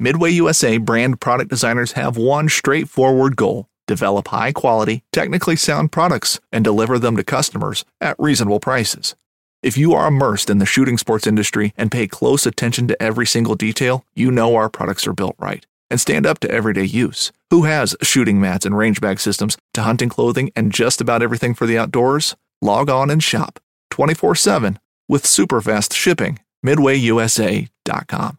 MidwayUSA brand product designers have one straightforward goal: develop high-quality, technically sound products and deliver them to customers at reasonable prices. If you are immersed in the shooting sports industry and pay close attention to every single detail, you know our products are built right and stand up to everyday use. Who has shooting mats and range bag systems to hunting clothing and just about everything for the outdoors? Log on and shop 24/7 with super fast shipping. MidwayUSA.com.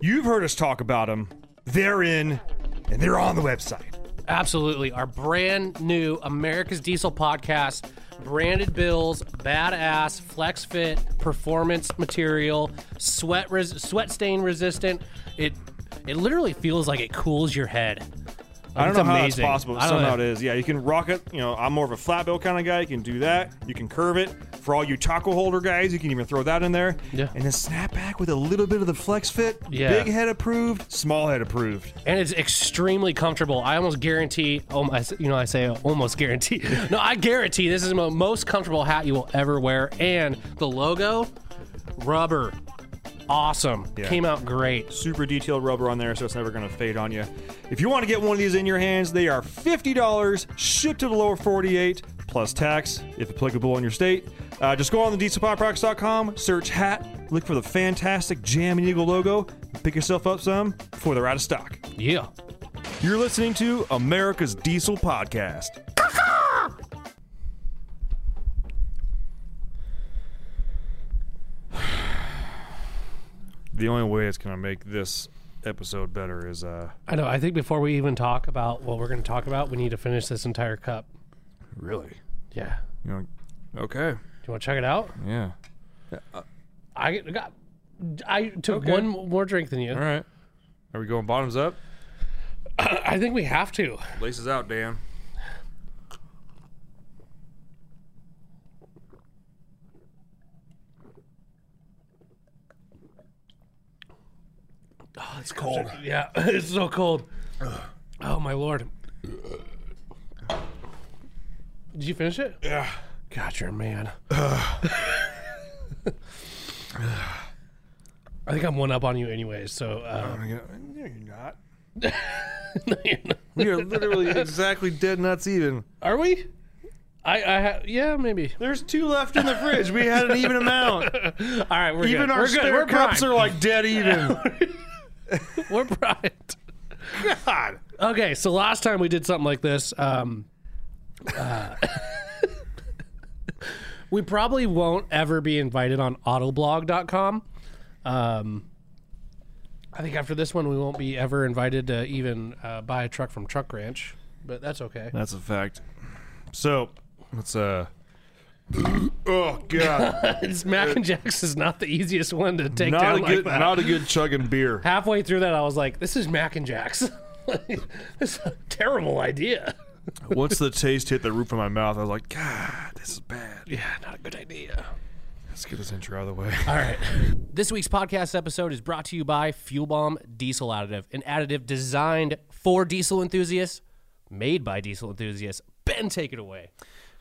You've heard us talk about them. They're in, and they're on the website. Absolutely. Our brand new America's Diesel Podcast, branded bills, badass, flex fit, performance material, sweat stain resistant. It literally feels like it cools your head. I don't know how it's possible, but somehow it is. Yeah, you can rock it. You know, I'm more of a flat bill kind of guy. You can do that. You can curve it. For all you taco holder guys, you can even throw that in there. Yeah. And then snap back with a little bit of the flex fit. Yeah. Big head approved, small head approved. And it's extremely comfortable. I almost guarantee, I guarantee this is the most comfortable hat you will ever wear. And the logo, rubber. Awesome. Yeah. Came out great. Super detailed rubber on there, so it's never going to fade on you. If you want to get one of these in your hands, they are $50, shipped to the lower 48, plus tax, if applicable in your state. Just go on the dieselpodproducts.com, search hat, look for the fantastic Jam and Eagle logo, and pick yourself up some before they're out of stock. Yeah. You're listening to America's Diesel Podcast. The only way it's going to make this episode better is... I know. I think before we even talk about what we're going to talk about, we need to finish this entire cup. Really? Yeah. You know, okay. Do you want to check it out? Yeah. I took one more drink than you. All right. Are we going bottoms up? I think we have to. Laces out, Dan. Oh, it's cold. Yeah, it's so cold. Oh, my Lord. Did you finish it? Yeah. God, you're a man. I think I'm one up on you anyways, so... No, you're not. No, you're not. We are literally exactly dead nuts even. Are we? Yeah, maybe. There's two left in the fridge. We had an even amount. All right, we're even good. Our spare cups are like dead even. We're primed. God. Okay, so last time we did something like this, we probably won't ever be invited on autoblog.com. I think after this one, we won't be ever invited to even buy a truck from Truck Ranch, but that's okay. That's a fact. So, let's, oh, God. Mac and Jack's is not the easiest one to take down like that. Not a good chugging beer. Halfway through that, I was like, this is Mac and Jack's. This is a terrible idea. Once the taste hit the roof of my mouth, I was like, God, this is bad. Yeah, not a good idea. Let's get this intro out of the way. All right. This week's podcast episode is brought to you by Fuel Bomb Diesel Additive, an additive designed for diesel enthusiasts, made by diesel enthusiasts. Ben, take it away.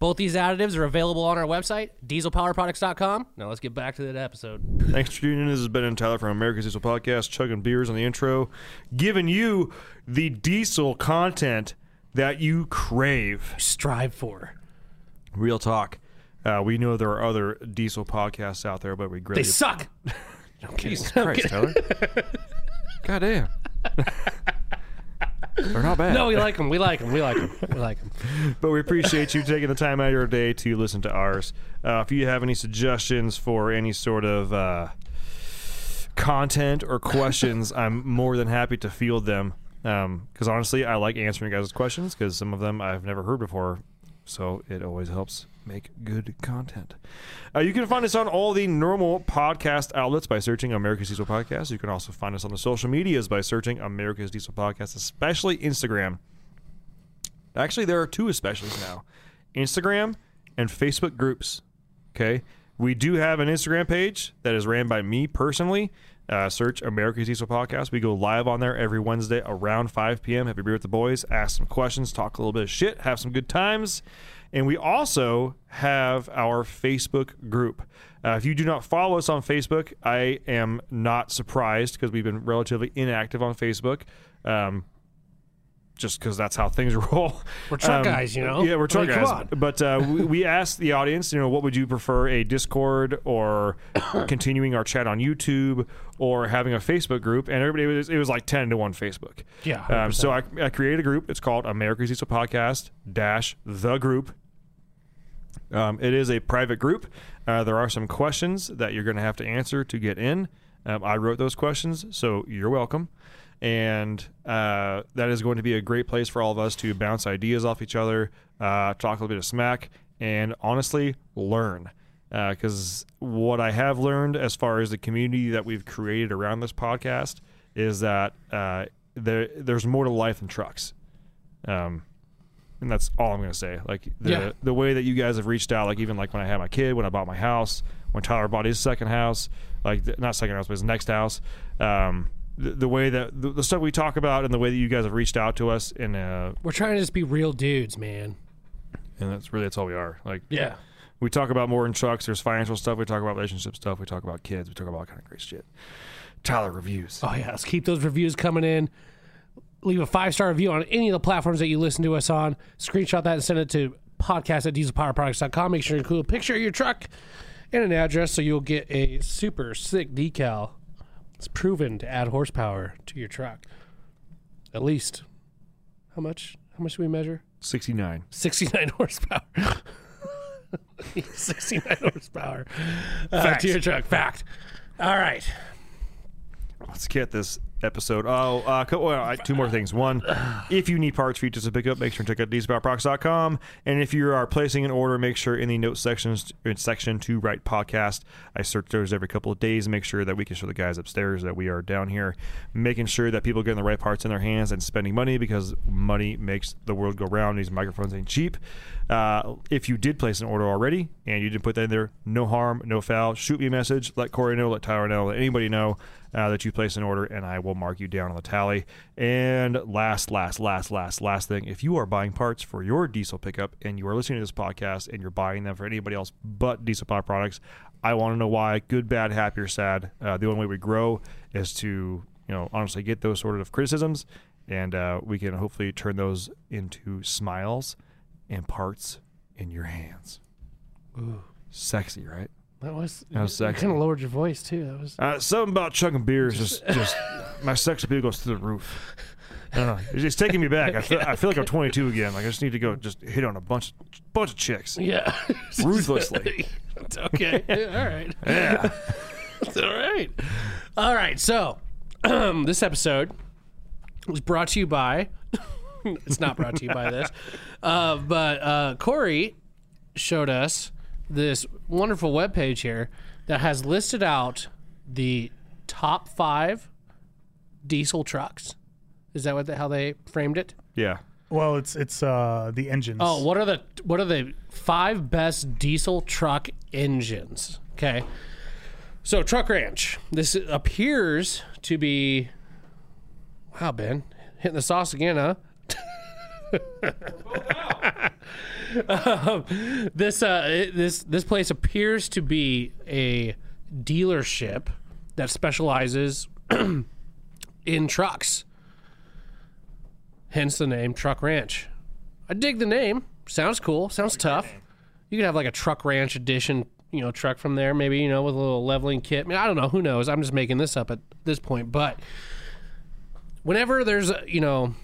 Both these additives are available on our website, dieselpowerproducts.com. Now let's get back to that episode. Thanks for tuning in. This has been Ben and Tyler from America's Diesel Podcast, chugging beers on the intro, giving you the diesel content that you crave. Strive for. Real talk. We know there are other diesel podcasts out there, but we greatly... They suck! Jesus Christ, Tyler. God damn. They're not bad. No, we like them. We like them. We like them. We like them. But we appreciate you taking the time out of your day to listen to ours. If you have any suggestions for any sort of content or questions, I'm more than happy to field them. Because honestly, I like answering you guys' questions because some of them I've never heard before. So it always helps make good content. You can find us on all the normal podcast outlets by searching America's Diesel Podcast. You can also find us on the social medias by searching America's Diesel Podcast, especially Instagram. Actually, there are two especiallys now, Instagram and Facebook groups. Okay. We do have an Instagram page that is ran by me personally. Search America's Diesel Podcast. We go live on there every Wednesday around 5 p.m. Have a beer with the boys, ask some questions, talk a little bit of shit, have some good times. And we also have our Facebook group. If you do not follow us on Facebook, I am not surprised because we've been relatively inactive on Facebook. Just because that's how things roll. We're truck guys, you know? Yeah, we're truck guys. But we asked the audience, you know, what would you prefer, a Discord or continuing our chat on YouTube or having a Facebook group? And everybody, it was like 10-to-1 Facebook. Yeah. So I created a group. It's called America's Diesel Podcast -the group. It is a private group. There are some questions that you're going to have to answer to get in. I wrote those questions, so you're welcome. And that is going to be a great place for all of us to bounce ideas off each other, talk a little bit of smack, and honestly learn. Because what I have learned as far as the community that we've created around this podcast is that there's more to life than trucks. And that's all I'm going to say. Like the way that you guys have reached out, like even like when I had my kid, when I bought my house, when Tyler bought his second house, like not second house, but his next house, the way that the stuff we talk about and the way that you guys have reached out to us, and we're trying to just be real dudes, man. And that's all we are. Like, yeah, we talk about more than trucks. There's financial stuff. We talk about relationship stuff. We talk about kids. We talk about all kind of great shit. Tyler reviews. Oh yeah, let's keep those reviews coming in. Leave a 5-star review on any of the platforms that you listen to us on. Screenshot that and send it to podcast@dieselpowerproducts.com. Make sure you include a picture of your truck and an address, so you'll get a super sick decal. It's proven to add horsepower to your truck. At least. How much? How much do we measure? 69. 69 horsepower. 69 horsepower. To your truck. Fact. All right. Let's get this episode. Oh, two more things. One, if you need parts for you to pick up, make sure to check out dieselprox.com. And if you are placing an order, make sure in the notes section to write podcast. I search those every couple of days, make sure that we can show the guys upstairs that we are down here, making sure that people are getting the right parts in their hands and spending money, because money makes the world go round. These microphones ain't cheap. If you did place an order already and you didn't put that in there, no harm, no foul. Shoot me a message. Let Corey know, let Tyler know, let anybody know that you place an order, and I will mark you down on the tally. And last thing, if you are buying parts for your diesel pickup and you are listening to this podcast and you're buying them for anybody else but Diesel Power Products, I want to know why. Good, bad, happy, or sad. The only way we grow is to, honestly get those sort of criticisms, and we can hopefully turn those into smiles and parts in your hands. Ooh. Sexy, right? That was sexy. You kind of lowered your voice too. That was something about chugging beers. Just my sex appeal goes through the roof. I don't know. It's taking me back. I feel like I'm 22 again. Like I just need to go just hit on a bunch of chicks. Yeah, ruthlessly. Okay. Yeah, all right. Yeah. All right. So this episode was brought to you by. It's not brought to you by this, but Corey showed us this wonderful webpage here that has listed out the top 5 diesel trucks. Is that how they framed it? Yeah. Well, it's the engines. Oh, what are the 5 best diesel truck engines? Okay. So Truck Ranch. This appears to be... Wow, Ben. Hitting the sauce again, huh? This place appears to be a dealership that specializes in trucks. Hence the name Truck Ranch. I dig the name. Sounds cool. Sounds tough. You could have like a Truck Ranch edition, you know, truck from there. Maybe, you know, with a little leveling kit. I mean, I don't know. Who knows? I'm just making this up at this point. But whenever there's, you know,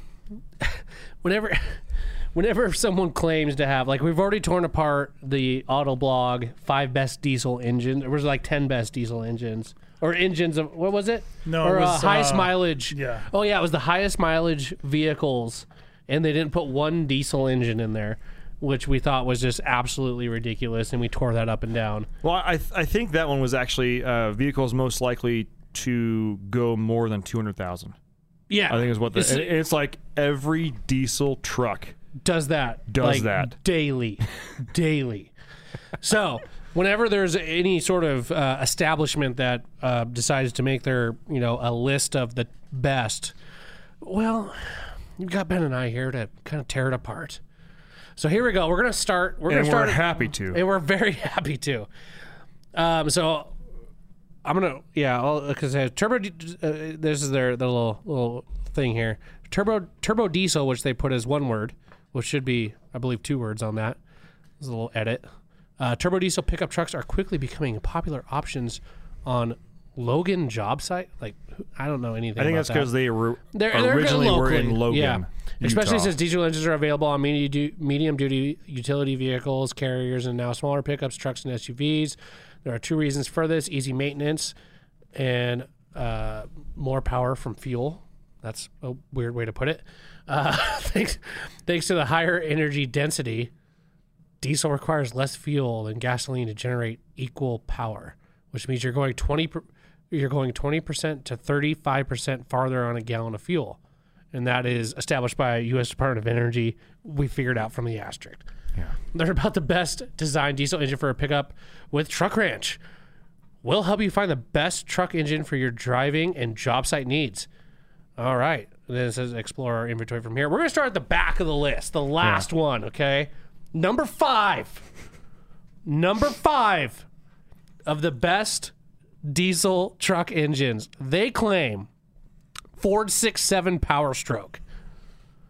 whenever someone claims to have, like, we've already torn apart the Autoblog 5 best diesel engines. There was like 10 best diesel engines. Or engines of, what was it? No, or it was... highest mileage. Yeah. Oh, yeah, it was the highest mileage vehicles, and they didn't put one diesel engine in there, which we thought was just absolutely ridiculous, and we tore that up and down. Well, I think that one was actually vehicles most likely to go more than 200,000. Yeah. I think is what the... It's like every diesel truck does that. Does like that. Daily. Daily. So... Whenever there's any sort of establishment that decides to make their, you know, a list of the best, well, you've got Ben and I here to kind of tear it apart. So here we go. We're going to start. We're happy to. And we're very happy to. So I'm going to, yeah, because turbo, this is their little thing here. Turbo diesel, which they put as one word, which should be, I believe, 2 words on that. There's a little edit. Turbo diesel pickup trucks are quickly becoming popular options on Logan job site. Like, I don't know anything. I think about that's because that. They originally were in Logan, yeah. Especially since diesel engines are available on medium-duty utility vehicles, carriers, and now smaller pickups, trucks, and SUVs. There are 2 reasons for this: easy maintenance and more power from fuel. That's a weird way to put it. Thanks to the higher energy density. Diesel requires less fuel than gasoline to generate equal power, which means you're going 20% to 35% farther on a gallon of fuel, and that is established by U.S. Department of Energy. We figured out from the asterisk. Yeah. They're about the best designed diesel engine for a pickup with Truck Ranch. We'll help you find the best truck engine for your driving and job site needs. All right. And then it says explore our inventory from here. We're going to start at the back of the list, the last one, okay? Number 5 of the best diesel truck engines. They claim Ford 6.7 Power Stroke.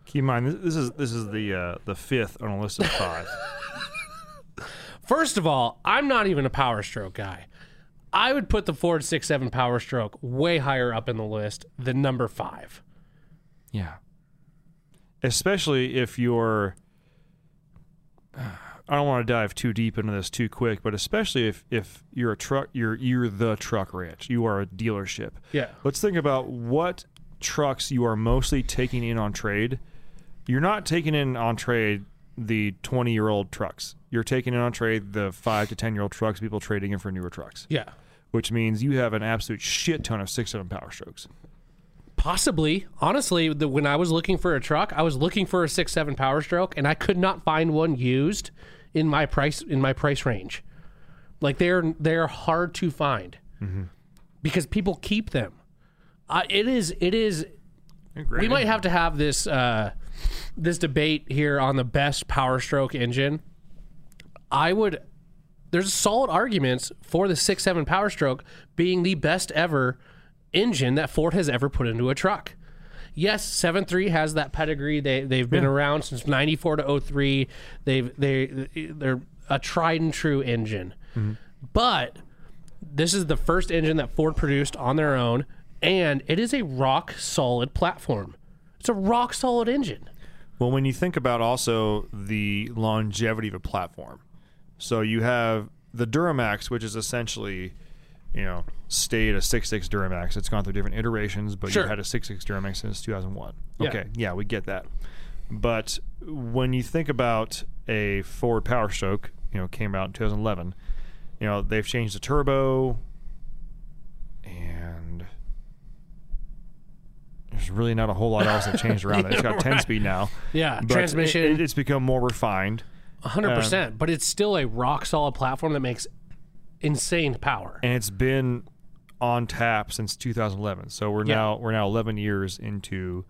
Keep in mind, this is the 5th on a list of 5. First of all, I'm not even a Power Stroke guy. I would put the Ford 6.7 Power Stroke way higher up in the list than number 5. Yeah. Especially if you're... I don't want to dive too deep into this too quick, but especially if you're a truck, you're the Truck Ranch, you are a dealership. Yeah. Let's think about what trucks you are mostly taking in on trade. You're not taking in on trade the 20-year-old trucks. You're taking in on trade the 5 to 10-year-old trucks, people trading in for newer trucks. Yeah. Which means you have an absolute shit ton of 6.7 Power Strokes. Possibly. Honestly, when I was looking for a truck, I was looking for a 6.7 Power Stroke, and I could not find one used in my price range. Like, they're hard to find, because people keep them. It is. We might have to have this this debate here on the best Power Stroke engine. There's solid arguments for the 6.7 Power Stroke being the best ever engine that Ford has ever put into a truck. Yes, 7.3 has that pedigree. They've been around since 94 to 03. They're a tried and true engine. But this is the first engine that Ford produced on their own, and it is a rock solid platform. It's a rock solid engine. Well, when you think about also the longevity of a platform, so you have the Duramax, which is essentially, you know, stayed a 6.6 Duramax. It's gone through different iterations, but you had a 6.6 Duramax since 2001. Yeah. Okay, yeah, we get that. But when you think about a Ford Power Stroke, you know, came out in 2011, you know, they've changed the turbo, and there's There's really not a whole lot else that changed around it. It's got 10-speed now. Yeah, but transmission. It's become more refined. 100%, but it's still a rock-solid platform that makes insane power. And it's been on tap since 2011. So we're now 11 years into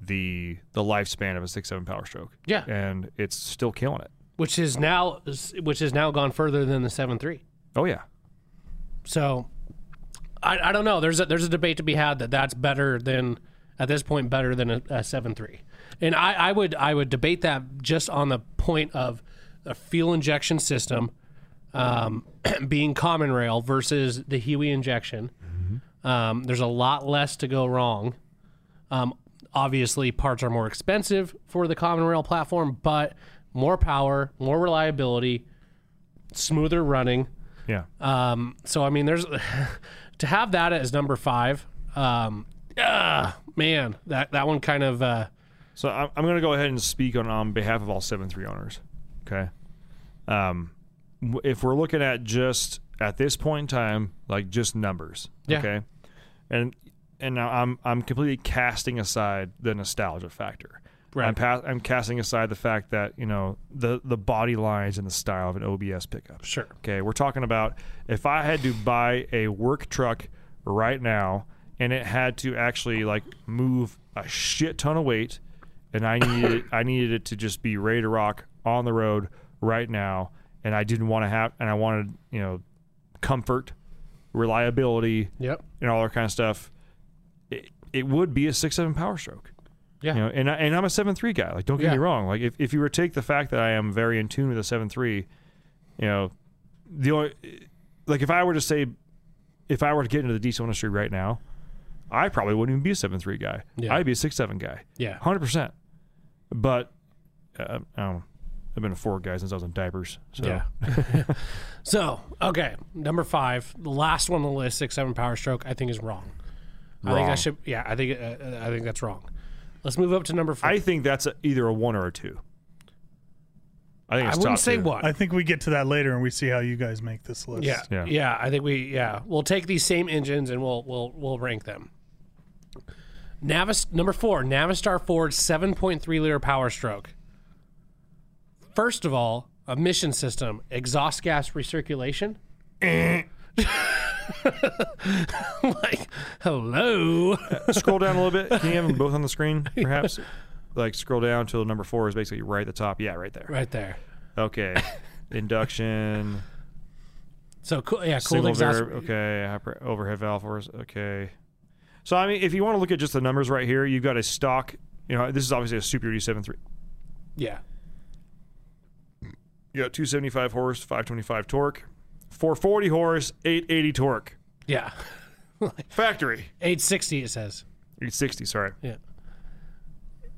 the lifespan of a 6.7 Power Stroke. Yeah. And it's still killing it. Which is now gone further than the 7.3. Oh, yeah. So I don't know. There's a debate to be had that's better than, at this point, better than a 7.3. And I would debate that just on the point of a fuel injection system being common rail versus the Huey injection. Mm-hmm. There's a lot less to go wrong. Obviously, parts are more expensive for the common rail platform, but more power, more reliability, smoother running. Yeah. So, I mean, there's to have that as number 5. Man, that one kind of... So I'm going to go ahead and speak on behalf of all 7.3 owners, okay? If we're looking at just at this point in time, like just numbers, yeah. Okay? And now I'm completely casting aside the nostalgia factor. Right. I'm casting aside the fact that, you know, the body lines and the style of an OBS pickup. Sure. Okay, we're talking about if I had to buy a work truck right now and it had to actually like move a shit ton of weight, and I needed it to just be ready to rock on the road right now, and I wanted, you know, comfort, reliability, yep, and all that kind of stuff. It would be a 6.7 Power Stroke. Yeah. You know, and I'm a 7.3 guy. Like, don't get me wrong. Like, if you were to take the fact that I am very in tune with a 7.3, you know, the only, like, if I were to get into the diesel industry right now, I probably wouldn't even be a 7.3 guy. Yeah. I'd be a 6.7 guy. Yeah. 100%. But, I don't know. I've been a 4 guy since I was in diapers. So. Yeah. So, okay. Number 5, the last one on the list, 6.7 Power Stroke, I think is wrong. I think I should. Yeah, I think that's wrong. Let's move up to number 4. I think that's either a 1 or a 2. I think it's I wouldn't say 2. 1. I think we get to that later and we see how you guys make this list. Yeah. I think we'll take these same engines and we'll rank them. Number 4, Navistar Ford 7.3 liter Power Stroke. First of all, emission system, exhaust gas recirculation. Like, hello. Scroll down a little bit. Can you have them both on the screen, perhaps? Like, scroll down until number 4 is basically right at the top. Yeah, right there. Right there. Okay. Induction. So, cool. Yeah, cool exhaust. Okay. Overhead valve force. Okay. So, I mean, if you want to look at just the numbers right here, you've got a stock. You know, this is obviously a Super Duty 7.3. Yeah. You got 275 horse, 525 torque. 440 horse, 880 torque. Yeah. Factory. 860, it says. 860, sorry. Yeah.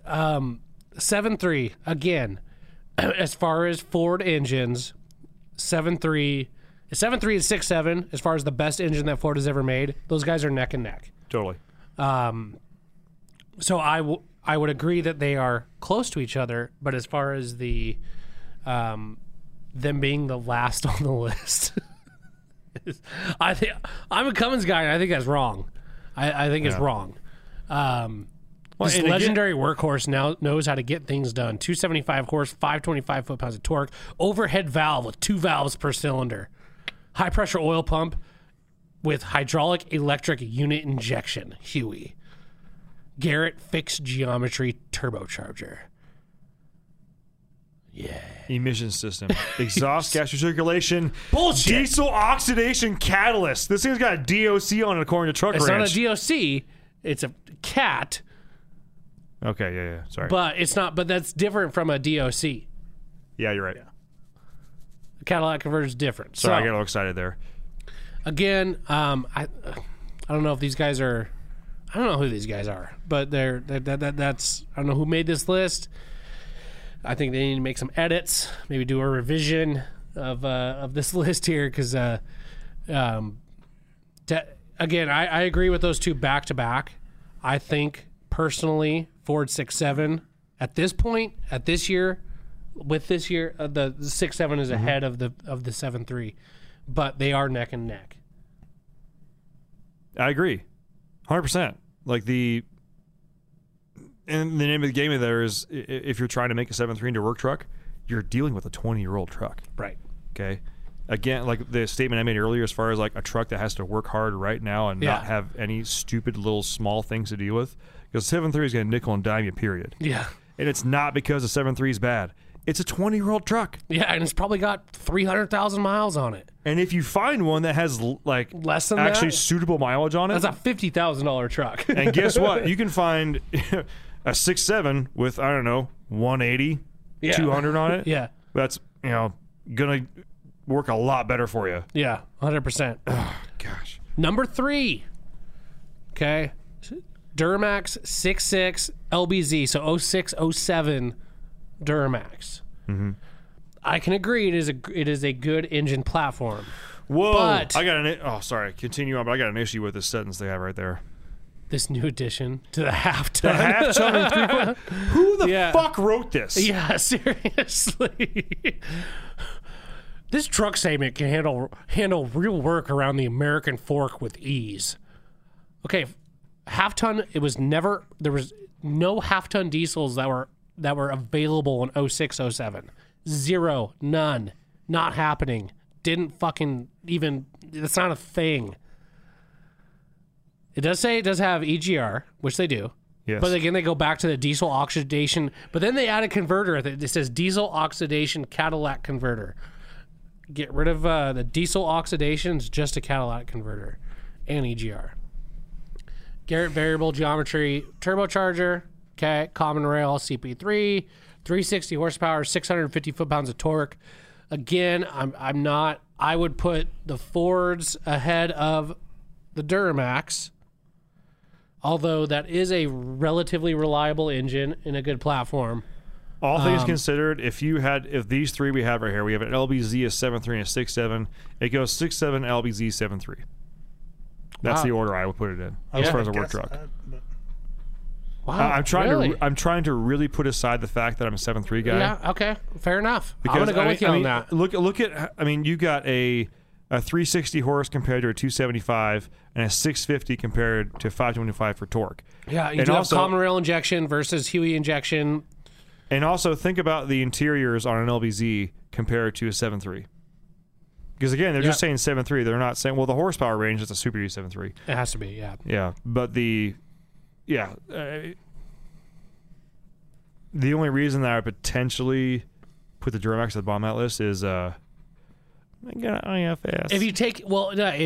7.3, again, as far as Ford engines, 7.3. 7.3 is 6.7, as far as the best engine that Ford has ever made. Those guys are neck and neck. Totally. So I would agree that they are close to each other, but as far as the... them being the last on the list. I'm a Cummins guy, and I think that's wrong. I think it's wrong. This legendary workhorse now knows how to get things done. 275 horse, 525 foot-pounds of torque, overhead valve with 2 valves per cylinder, high-pressure oil pump with hydraulic electric unit injection, Huey. Garrett fixed geometry turbocharger. Yeah. Emission system. Exhaust gas recirculation. Bullshit. Diesel oxidation catalyst. This thing's got a DOC on it according to Truck Ranch. It's not a DOC. It's a cat. Okay, yeah. Sorry. But it's not, but that's different from a DOC. Yeah, you're right. Yeah. The Cadillac converter's different. Sorry, so, I got a little excited there. Again, I don't know if these guys are, I don't know who these guys are, but that's, I don't know who made this list. I think they need to make some edits, maybe do a revision of this list here, because again, I agree with those two back to back. I think personally, Ford 6.7 at this point, at this year, with this year, the 6.7 is ahead of the 7.3, but they are neck and neck. I agree, 100%. Like the And the name of the game there is, if you're trying to make a 7.3 work truck, you're dealing with a 20-year-old truck. Right. Okay. Again, like the statement I made earlier, as far as like a truck that has to work hard right now and not have any stupid little small things to deal with, because 7.3 is going to nickel and dime you, period. Yeah. And it's not because the 7.3 is bad. It's a 20-year-old truck. Yeah, and it's probably got 300,000 miles on it. And if you find one that has like less than actually that, suitable mileage on it, that's a $50,000 truck. And guess what? You can find a 6.7 with, I don't know, 180, 200 on it. Yeah. That's, you know, going to work a lot better for you. Yeah, 100%. Oh, gosh. Number 3. Okay. Duramax 6.6 LBZ, so 06, 07 Duramax. Mm-hmm. I can agree it is a good engine platform. Whoa. But I got an continue on, but I got an issue with this sentence they have right there. This new addition to the half ton. The half ton and 3 foot. Who the fuck wrote this? Yeah, seriously. This truck segment can handle real work around the American fork with ease. Okay, half ton, there was no half ton diesels that were available in 06, 07. Zero. None. Not happening. Didn't fucking even... That's not a thing. It does say it does have EGR, which they do. Yes. But again, they go back to the diesel oxidation. But then they add a converter. It says diesel oxidation Cadillac converter. Get rid of the diesel oxidation. It's just a Cadillac converter and EGR. Garrett variable geometry turbocharger. Okay, common rail, CP3, 360 horsepower, 650 foot-pounds of torque. Again, I'm not... I would put the Fords ahead of the Duramax, although that is a relatively reliable engine and a good platform. All things considered, if these three we have right here, we have an LBZ, a 7.3, and a 6.7. It goes 6.7, LBZ, 7.3. That's the order I would put it in, as far as a work truck. Wow, I'm trying to really put aside the fact that I'm a 7.3 guy. Yeah, okay, fair enough. Because, I'm going to go with you on that. Look at. I mean, you got a 360 horse compared to a 275, and a 650 compared to 525 for torque. Yeah, you also have common rail injection versus Huey injection. And also think about the interiors on an LBZ compared to a 7.3. Because again, they're just saying 7.3. They're not saying, well, the horsepower range is a Super U 7.3. It has to be, yeah. Yeah, but the only reason that I potentially put the Duramax at the bottom of that list is if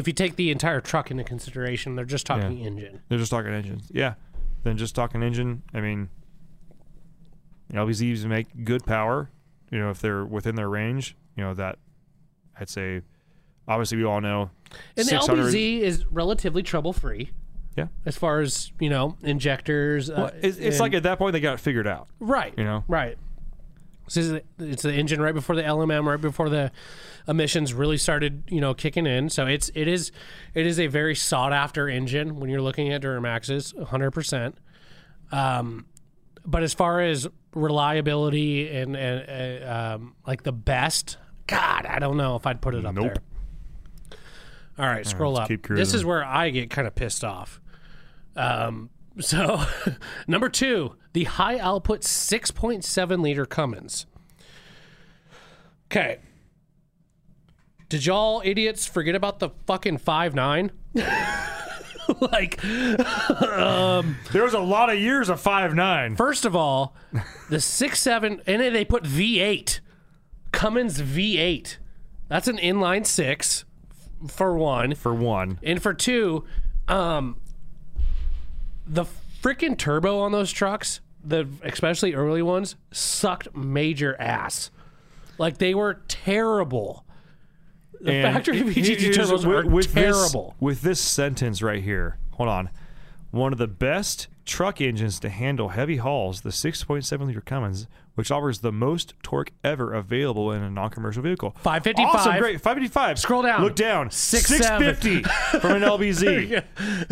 you take the entire truck into consideration, they're just talking engine. They're just talking engines. Yeah. Then just talking engine. I mean, LBZs make good power, you know, if they're within their range, you know, that I'd say obviously we all know. And the LBZ is relatively trouble free. Yeah, as far as, you know, injectors. Well, it's like at that point they got it figured out, right? You know, right. So it's the engine right before the LMM, right before the emissions really started, you know, kicking in. So it is a very sought after engine when you're looking at Duramaxes, 100%. But as far as reliability and like the best, God, I don't know if I'd put it up there. All right, scroll up. This is where I get kind of pissed off. So, number 2, the high output 6.7 liter Cummins. Okay. Did y'all idiots forget about the fucking 5.9? Like, there was a lot of years of 5.9. First of all, the 6.7, and then they put V8. Cummins V8. That's an inline 6. For one. And for two, the freaking turbo on those trucks, especially early ones, sucked major ass. Like, they were terrible. The factory VGT turbos were terrible. With this sentence right here, hold on. One of the best truck engines to handle heavy hauls, the 6.7 liter Cummins, which offers the most torque ever available in a non-commercial vehicle. 555. Awesome, great. 555. Scroll down. Look down. 650 from an LBZ. Yeah.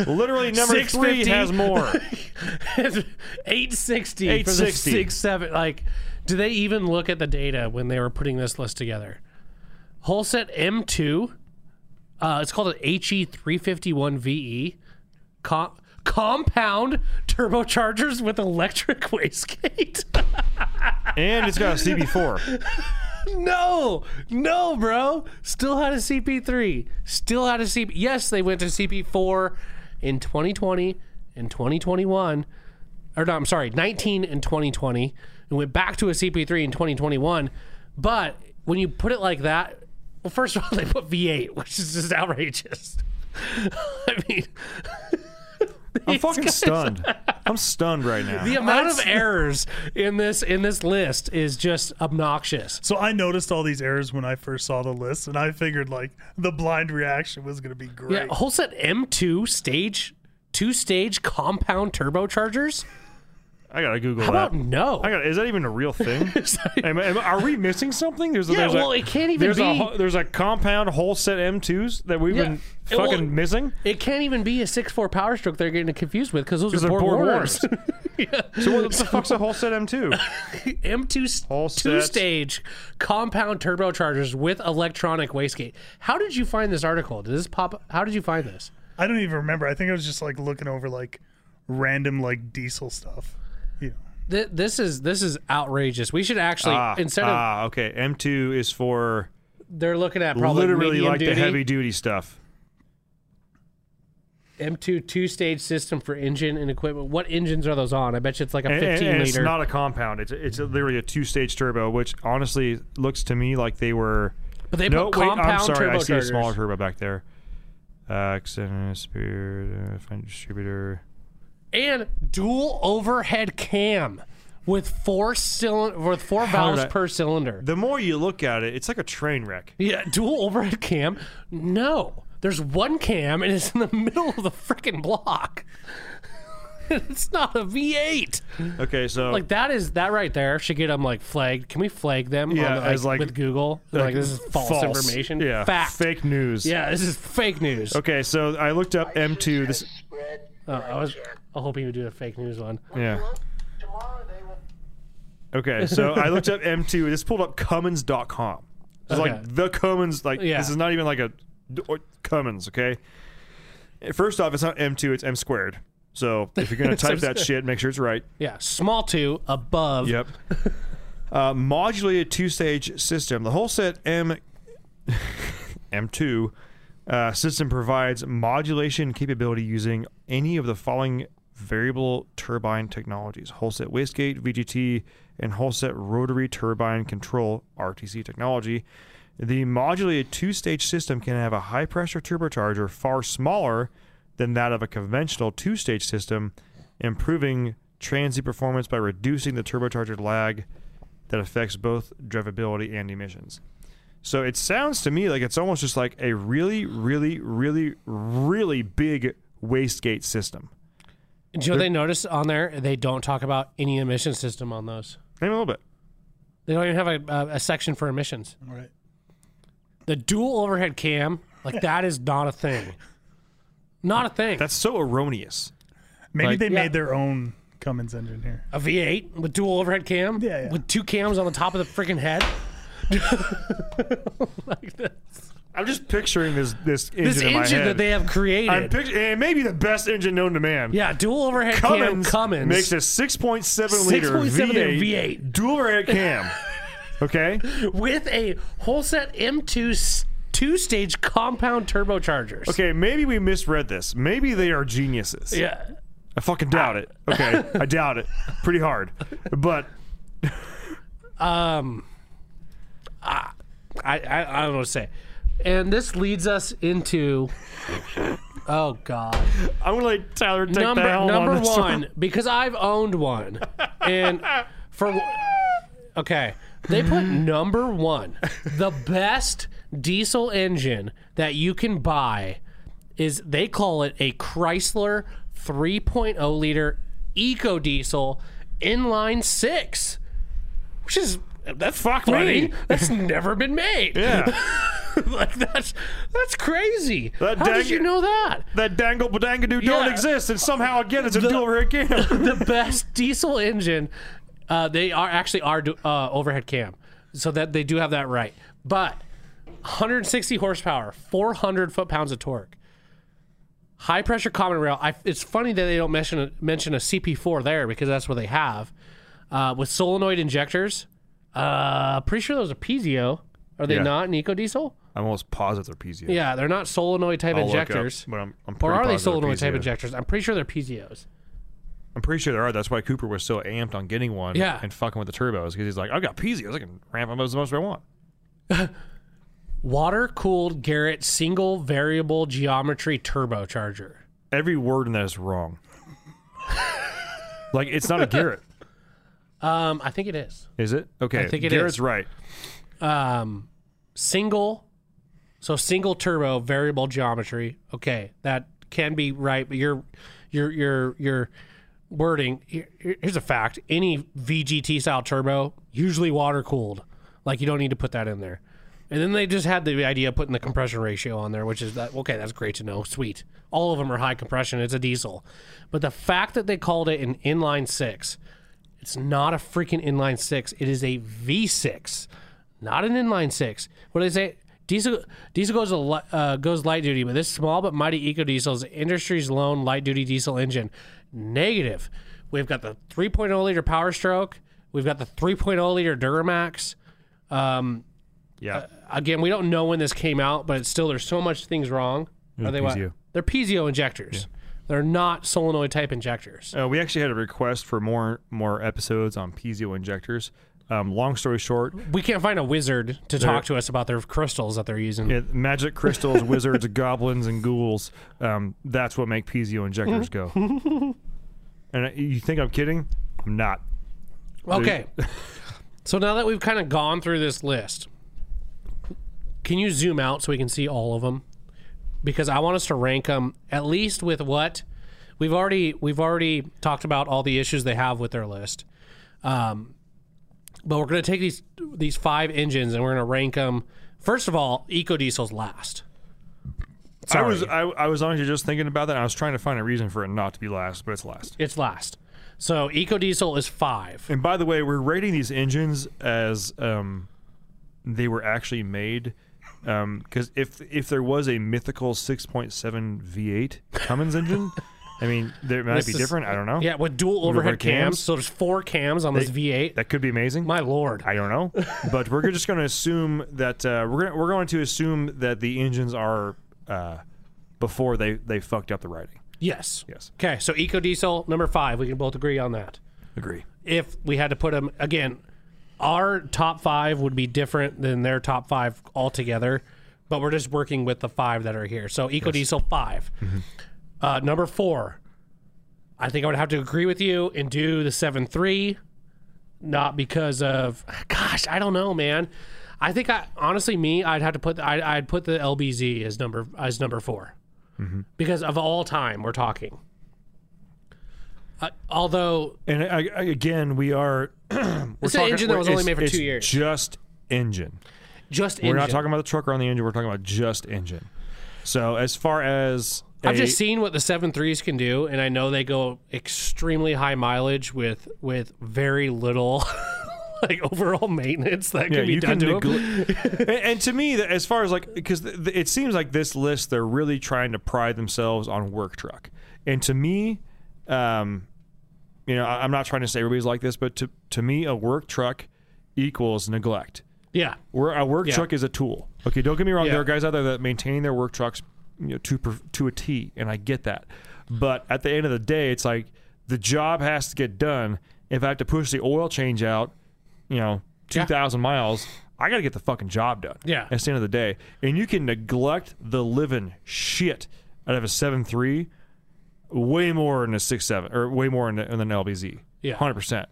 Literally number 3 has more. 860 for the 6.7. Like, do they even look at the data when they were putting this list together? Holset M2. It's called an HE 351 VE. compound turbochargers with electric wastegate. And it's got a CB4. No, bro. Still had a CP3. Still had a CP. Yes, they went to CP4 in 2020 and 2021. Or no, I'm sorry, 19 and 2020. And went back to a CP3 in 2021. But when you put it like that, well, first of all, they put V8, which is just outrageous. I mean... I'm fucking stunned. I'm stunned right now. The amount of errors in this list is just obnoxious. So I noticed all these errors when I first saw the list, and I figured like the blind reaction was going to be great. Yeah, Holset M2 stage, two-stage compound turbochargers. I gotta Google that. I don't know. Is that even a real thing? Are we missing something? It can't even be. There's a compound Holset M2s that we've been fucking missing. It can't even be a 6.4 Power Stroke they're getting confused with because those are Borgwarners. Yeah. So what the fuck's a Holset M2? M2 two-stage compound turbochargers with electronic wastegate. How did you find this article? Did this pop up? How did you find this? I don't even remember. I think I was just like looking over like random like diesel stuff. Yeah. This is outrageous. We should actually instead of M2 is for they're looking at probably literally like duty. The heavy duty stuff. M2 two-stage system for engine and equipment. What engines are those on? I bet you it's like a 15 liter. It's not a compound. It's literally a two-stage turbo, which honestly looks to me like they were. But they put compound turbochargers. I'm sorry, I see a smaller turbo back there. Find distributor. And dual overhead cam with four valves per cylinder. The more you look at it, it's like a train wreck. Yeah, dual overhead cam. No, there's one cam and it's in the middle of the freaking block. It's not a V8. Okay, so like that right there should get them like flagged. Can we flag them? Yeah, as with Google, like this is false information. Yeah, fact, fake news. Yeah, this is fake news. Okay, so I looked up M2. This. I was hoping you would do a fake news one. Yeah. Okay, so I looked up M2. This pulled up Cummins.com. It's okay. Like the Cummins. Like This is not even like a Cummins. Okay. First off, it's not M2. It's M squared. So if you're gonna type that shit, make sure it's right. Yeah. Small two above. Yep. Modulated two-stage system. The Holset M2. System provides modulation capability using any of the following variable turbine technologies: Holset wastegate, VGT, and Holset rotary turbine control (RTC) technology. The modulated two-stage system can have a high-pressure turbocharger far smaller than that of a conventional two-stage system, improving transient performance by reducing the turbocharger lag that affects both drivability and emissions. So it sounds to me like it's almost just like a really, really, really, really big wastegate system. Do you know what they noticed on there? They don't talk about any emission system on those. Maybe a little bit. They don't even have a section for emissions. Right. The dual overhead cam, like that is not a thing. Not a thing. That's so erroneous. Maybe like, they made their own Cummins engine here. A V8 with dual overhead cam? Yeah. With two cams on the top of the freaking head? Like this. I'm just picturing this engine that they have created. It may be the best engine known to man. Yeah, dual overhead Cummins makes a 6.7 liter V8 dual overhead cam. Okay, with a Holset M2 two-stage compound turbochargers. Okay, maybe we misread this. Maybe they are geniuses. Yeah, I fucking doubt it. Okay, I doubt it pretty hard, but I don't know what to say. And this leads us into... Oh, God. I'm going to let Tyler take that home. Number one, because I've owned one. And for... Okay. They put number one. The best diesel engine that you can buy is... They call it a Chrysler 3.0-liter EcoDiesel inline 6. Which is... That's fuck money. That's never been made. Yeah, like that's crazy. How did you know that? That dangle badangadoo don't exist, and somehow again it's a dual overhead cam. The best diesel engine. They are actually overhead cam, so that they do have that right. But 160 horsepower, 400 foot-pounds of torque. High pressure common rail. It's funny that they don't mention a CP4 there, because that's what they have. With solenoid injectors. Pretty sure those are Piezo. Are they not an eco diesel? I'm almost positive they're Piezo. Yeah, they're not solenoid type injectors. But I'm pretty positive they solenoid type injectors? I'm pretty sure they're Piezos. I'm pretty sure there are. That's why Cooper was so amped on getting one and fucking with the turbos, because he's like, I've got Piezos. I can ramp them up as much as I want. Water-cooled Garrett single variable geometry turbocharger. Every word in that is wrong. Like, it's not a Garrett. I think it is. Is it? Okay. I think it Garrett's is. Garrett's right. Single turbo variable geometry. Okay, that can be right, but your wording. Here's a fact: any VGT style turbo usually water cooled. Like, you don't need to put that in there. And then they just had the idea of putting the compression ratio on there, which is that, okay, that's great to know. Sweet. All of them are high compression. It's a diesel. But the fact that they called it an inline six, it's not a freaking inline six. It is a V6, not an inline six. What do they say? Diesel goes light duty, but this small but mighty eco diesel is the industry's lone light duty diesel engine. Negative. We've got the 3.0 liter Power Stroke. We've got the 3.0 liter Duramax. Again, we don't know when this came out, but it's still, there's so much things wrong. Are they what? They're Piezo injectors. Yeah. They're not solenoid type injectors. We actually had a request for more episodes on Piezo injectors. Long story short, we can't find a wizard to talk to us about their crystals that they're using. Yeah, magic crystals, wizards, goblins, and ghouls. That's what make Piezo injectors go. And you think I'm kidding? I'm not. Okay. So now that we've kind of gone through this list, can you zoom out so we can see all of them? Because I want us to rank them, at least with what we've already talked about, all the issues they have with their list. But we're going to take these five engines and we're going to rank them. First of all, eco diesels last. Sorry. I was honestly just thinking about that. I was trying to find a reason for it not to be last, but it's last. It's last. So eco diesel is five. And by the way, we're rating these engines as they were actually made. Because if there was a mythical 6.7 V8 Cummins engine, I mean, there might be different. I don't know. Yeah, with dual overhead cams. So there's four cams on this V8. That could be amazing. My lord, I don't know. But we're just going to assume that we're going to assume that the engines are before they fucked up the writing. Yes. Yes. Okay. So eco diesel number five. We can both agree on that. Agree. If we had to put them again. Our top five would be different than their top five altogether, but we're just working with the five that are here. So eco diesel five. Mm-hmm. Number four, I think I would have to agree with you and do the 7.3, not because of, gosh, I don't know, man. I think I'd put the LBZ as number four, mm-hmm. because of all time we're talking. Again, we are. It's an engine that was only made for 2 years. Just engine. Just engine. We're not talking about the truck or on the engine. We're talking about just engine. So as far as I've just seen what the 7.3s can do, and I know they go extremely high mileage with very little like overall maintenance that can be done to them. And to me, as far as like, because it seems like this list, they're really trying to pride themselves on work truck, and to me. You know, I'm not trying to say everybody's like this, but to me, a work truck equals neglect. Yeah. A work truck is a tool. Okay, don't get me wrong. Yeah. There are guys out there that maintain their work trucks, you know, to a T, and I get that. But at the end of the day, it's like the job has to get done. If I have to push the oil change out, you know, 2,000 miles, I got to get the fucking job done. Yeah. That's the end of the day. And you can neglect the living shit out of a 7.3. Way more in a 6.7, or way more in an LBZ. Yeah. 100%.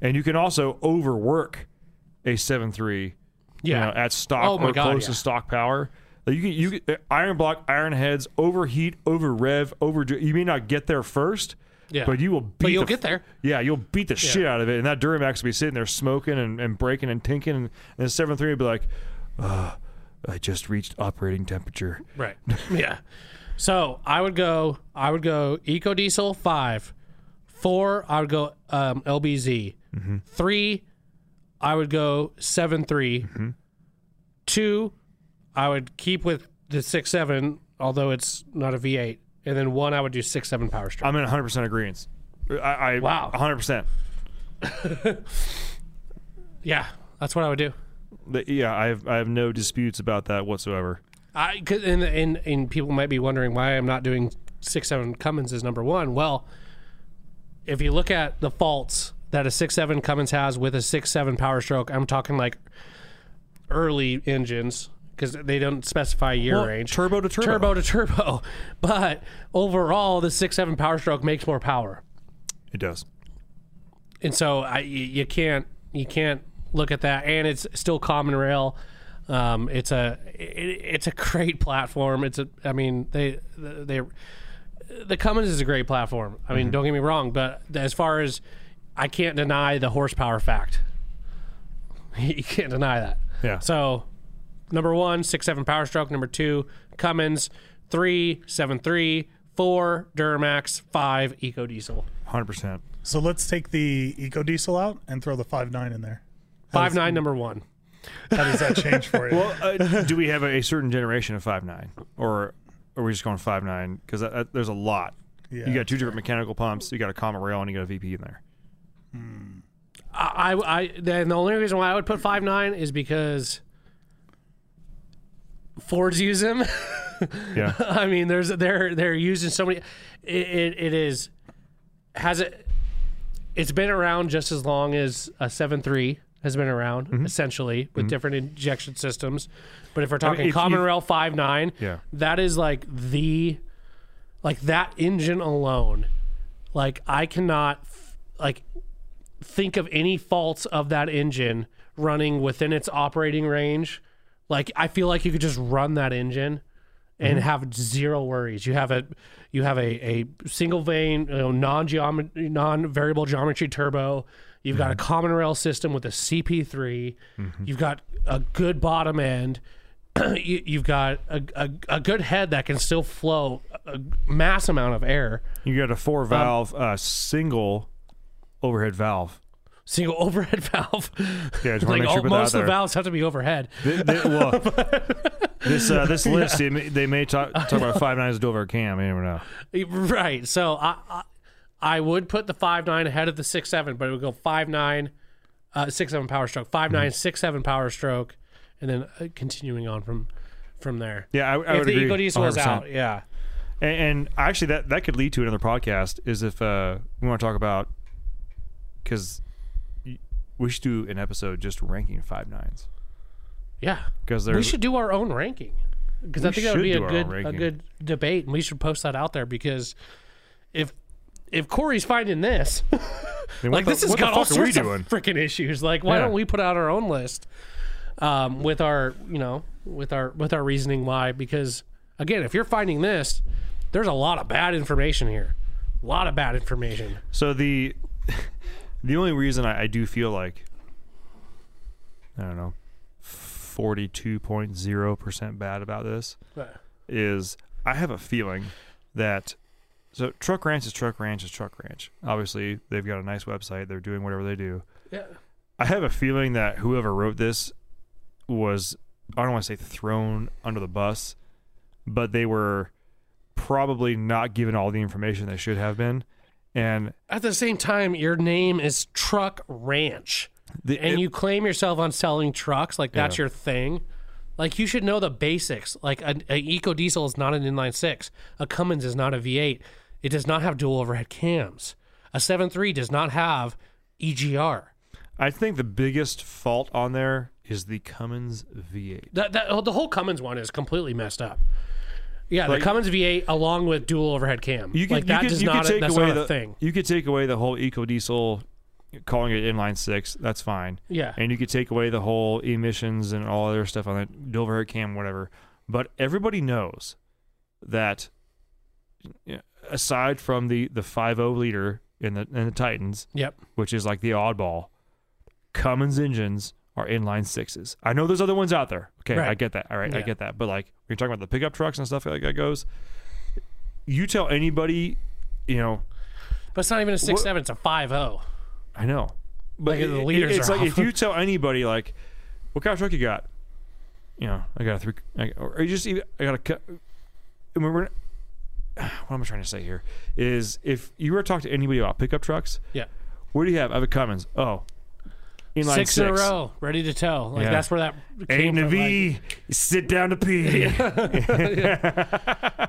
And you can also overwork a 7.3 you know, at stock to stock power. Like you can iron block, iron heads, overheat, over rev, overdo. You may not get there first, but you will beat But you'll get there. Yeah, you'll beat the shit out of it. And that Duramax will be sitting there smoking and breaking and tinking. And the 7.3 will be like, I just reached operating temperature. Right. Yeah. So I would go eco diesel 5, 4. I would go LBZ, mm-hmm. 3. I would go 7.3, mm-hmm. 2. I would keep with the 6.7, although it's not a V8. and then one I would do 6-7 power stroke. I'm in 100% agreement. Wow. 100%. Yeah, that's what I would do. But yeah, I have no disputes about that whatsoever. And people might be wondering why I'm not doing 6-7 Cummins as number one. Well, if you look at the faults that a 6-7 Cummins has with a 6-7 power stroke, I'm talking like early engines, because they don't specify year range. Turbo to turbo. Turbo to turbo. But overall, the 6-7 power stroke makes more power. It does. And so you can't look at that. And it's still common rail. It's a great platform. The Cummins is a great platform. I mean, don't get me wrong, but as far as I can't deny the horsepower fact. You can't deny that. Yeah. So number one, 6-7 power stroke. Number two, Cummins. 3, 7.3. 4, Duramax. 5, EcoDiesel. 100%. So let's take the EcoDiesel out and throw the 5.9 in there. 5.9 number one. How does that change for you? Well, do we have a certain generation of 5.9, or are we just going 5.9? Because there's a lot. Yeah. You got two different mechanical pumps. You got a common rail, and you got a VP in there. Then the only reason why I would put 5.9 is because Fords use them. Yeah. I mean, they're using so many. It's been around just as long as a 7.3 has been around, essentially, with different injection systems. But if we're talking common rail 5.9, yeah, that is like that engine alone. Like, I cannot think of any faults of that engine running within its operating range. Like, I feel like you could just run that engine and have zero worries. You have a single vein, non-variable geometry turbo. You've got a common rail system with a CP3. You've got a good bottom end. You've got a good head that can still flow a mass amount of air. You got a 4-valve single overhead valve. Single overhead valve. Yeah, just want to make sure most of the valves have to be overhead. This list, they may talk about 5.9s to overhead cam. You never know. Right. So I would put the 5.9 ahead of the 6.7, but it would go 5.9, 6.7 power stroke, 5.9, 6.7 power stroke, and then continuing on from there. Yeah, I would agree. If the EcoDiesel is out, yeah. And actually, that could lead to another podcast. Is if we want to talk about, because we should do an episode just ranking 5.9s. Yeah, because we should do our own ranking. Because I think that would be a good debate, and we should post that out there. Because if Corey's finding this, this has got all sorts of freaking issues. Like, why don't we put out our own list with our, with our reasoning why? Because again, if you're finding this, there's a lot of bad information here. A lot of bad information. So the only reason I do feel like, I don't know, 42.0% bad about this is I have a feeling that. So Truck Ranch is Truck Ranch is Truck Ranch. Obviously, they've got a nice website. They're doing whatever they do. Yeah. I have a feeling that whoever wrote this was, I don't want to say thrown under the bus, but they were probably not given all the information they should have been. And at the same time, your name is Truck Ranch. You claim yourself on selling trucks. Like, that's your thing. Like, you should know the basics. Like, an EcoDiesel is not an inline six. A Cummins is not a V8. It does not have dual overhead cams. A 7.3 does not have EGR. I think the biggest fault on there is the Cummins V8. The whole Cummins one is completely messed up. Yeah, the Cummins V8 along with dual overhead cam. That's not a thing. You could take away the whole EcoDiesel, calling it inline six, that's fine. Yeah. And you could take away the whole emissions and all other stuff on that, dual overhead cam, whatever. But everybody knows that, aside from the 5.0 liter in the Titans, which is like the oddball, Cummins engines are inline sixes. I know there's other ones out there. Okay, right. I get that. All right, yeah. I get that. But like, when you're talking about the pickup trucks and stuff like that goes, you tell anybody, but it's not even a 6.7, it's a 5.0. I know. But like, the leaders it's are like off. If you tell anybody, like, what kind of truck you got? I got a three, or I got a, I mean, what am I trying to say here? Is if you were to talk to anybody about pickup trucks, yeah, what do you have? I have a Cummins. Oh, inline six in a row, ready to tow. Like yeah. That's where that came from. A to V, like. Sit down to pee. Yeah.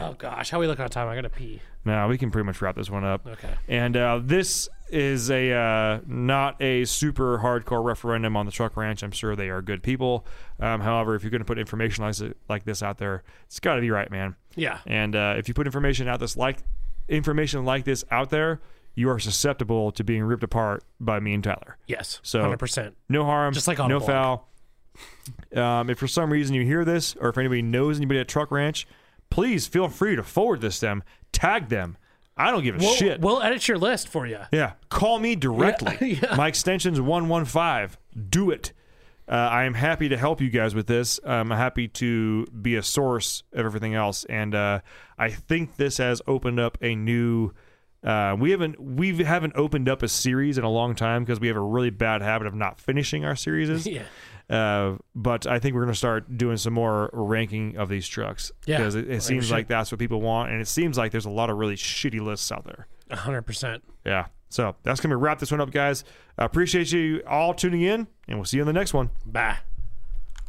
Oh gosh, how are we looking on time? I gotta pee. No, we can pretty much wrap this one up. Okay. And this is a not a super hardcore referendum on the Truck Ranch. I'm sure they are good people. However, if you're going to put information like this out there, it's got to be right, man. Yeah. And if you put information like this out there, you are susceptible to being ripped apart by me and Tyler. Yes. So 100%. No harm. Just like on no foul. If for some reason you hear this, or if anybody knows anybody at Truck Ranch, please feel free to forward this to them. Tag them. I don't give a shit. We'll edit your list for you. Yeah. Call me directly. Yeah. Yeah. My extension's 115. Do it. I am happy to help you guys with this. I'm happy to be a source of everything else. And I think this has opened up a new... we haven't opened up a series in a long time because we have a really bad habit of not finishing our series. Yeah. But I think we're going to start doing some more ranking of these trucks because it seems like that's what people want, and it seems like there's a lot of really shitty lists out there. 100%. Yeah. So that's going to wrap this one up, guys. I appreciate you all tuning in, and we'll see you in the next one. Bye.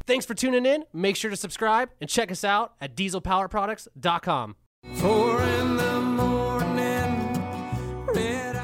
Thanks for tuning in. Make sure to subscribe and check us out at dieselpowerproducts.com.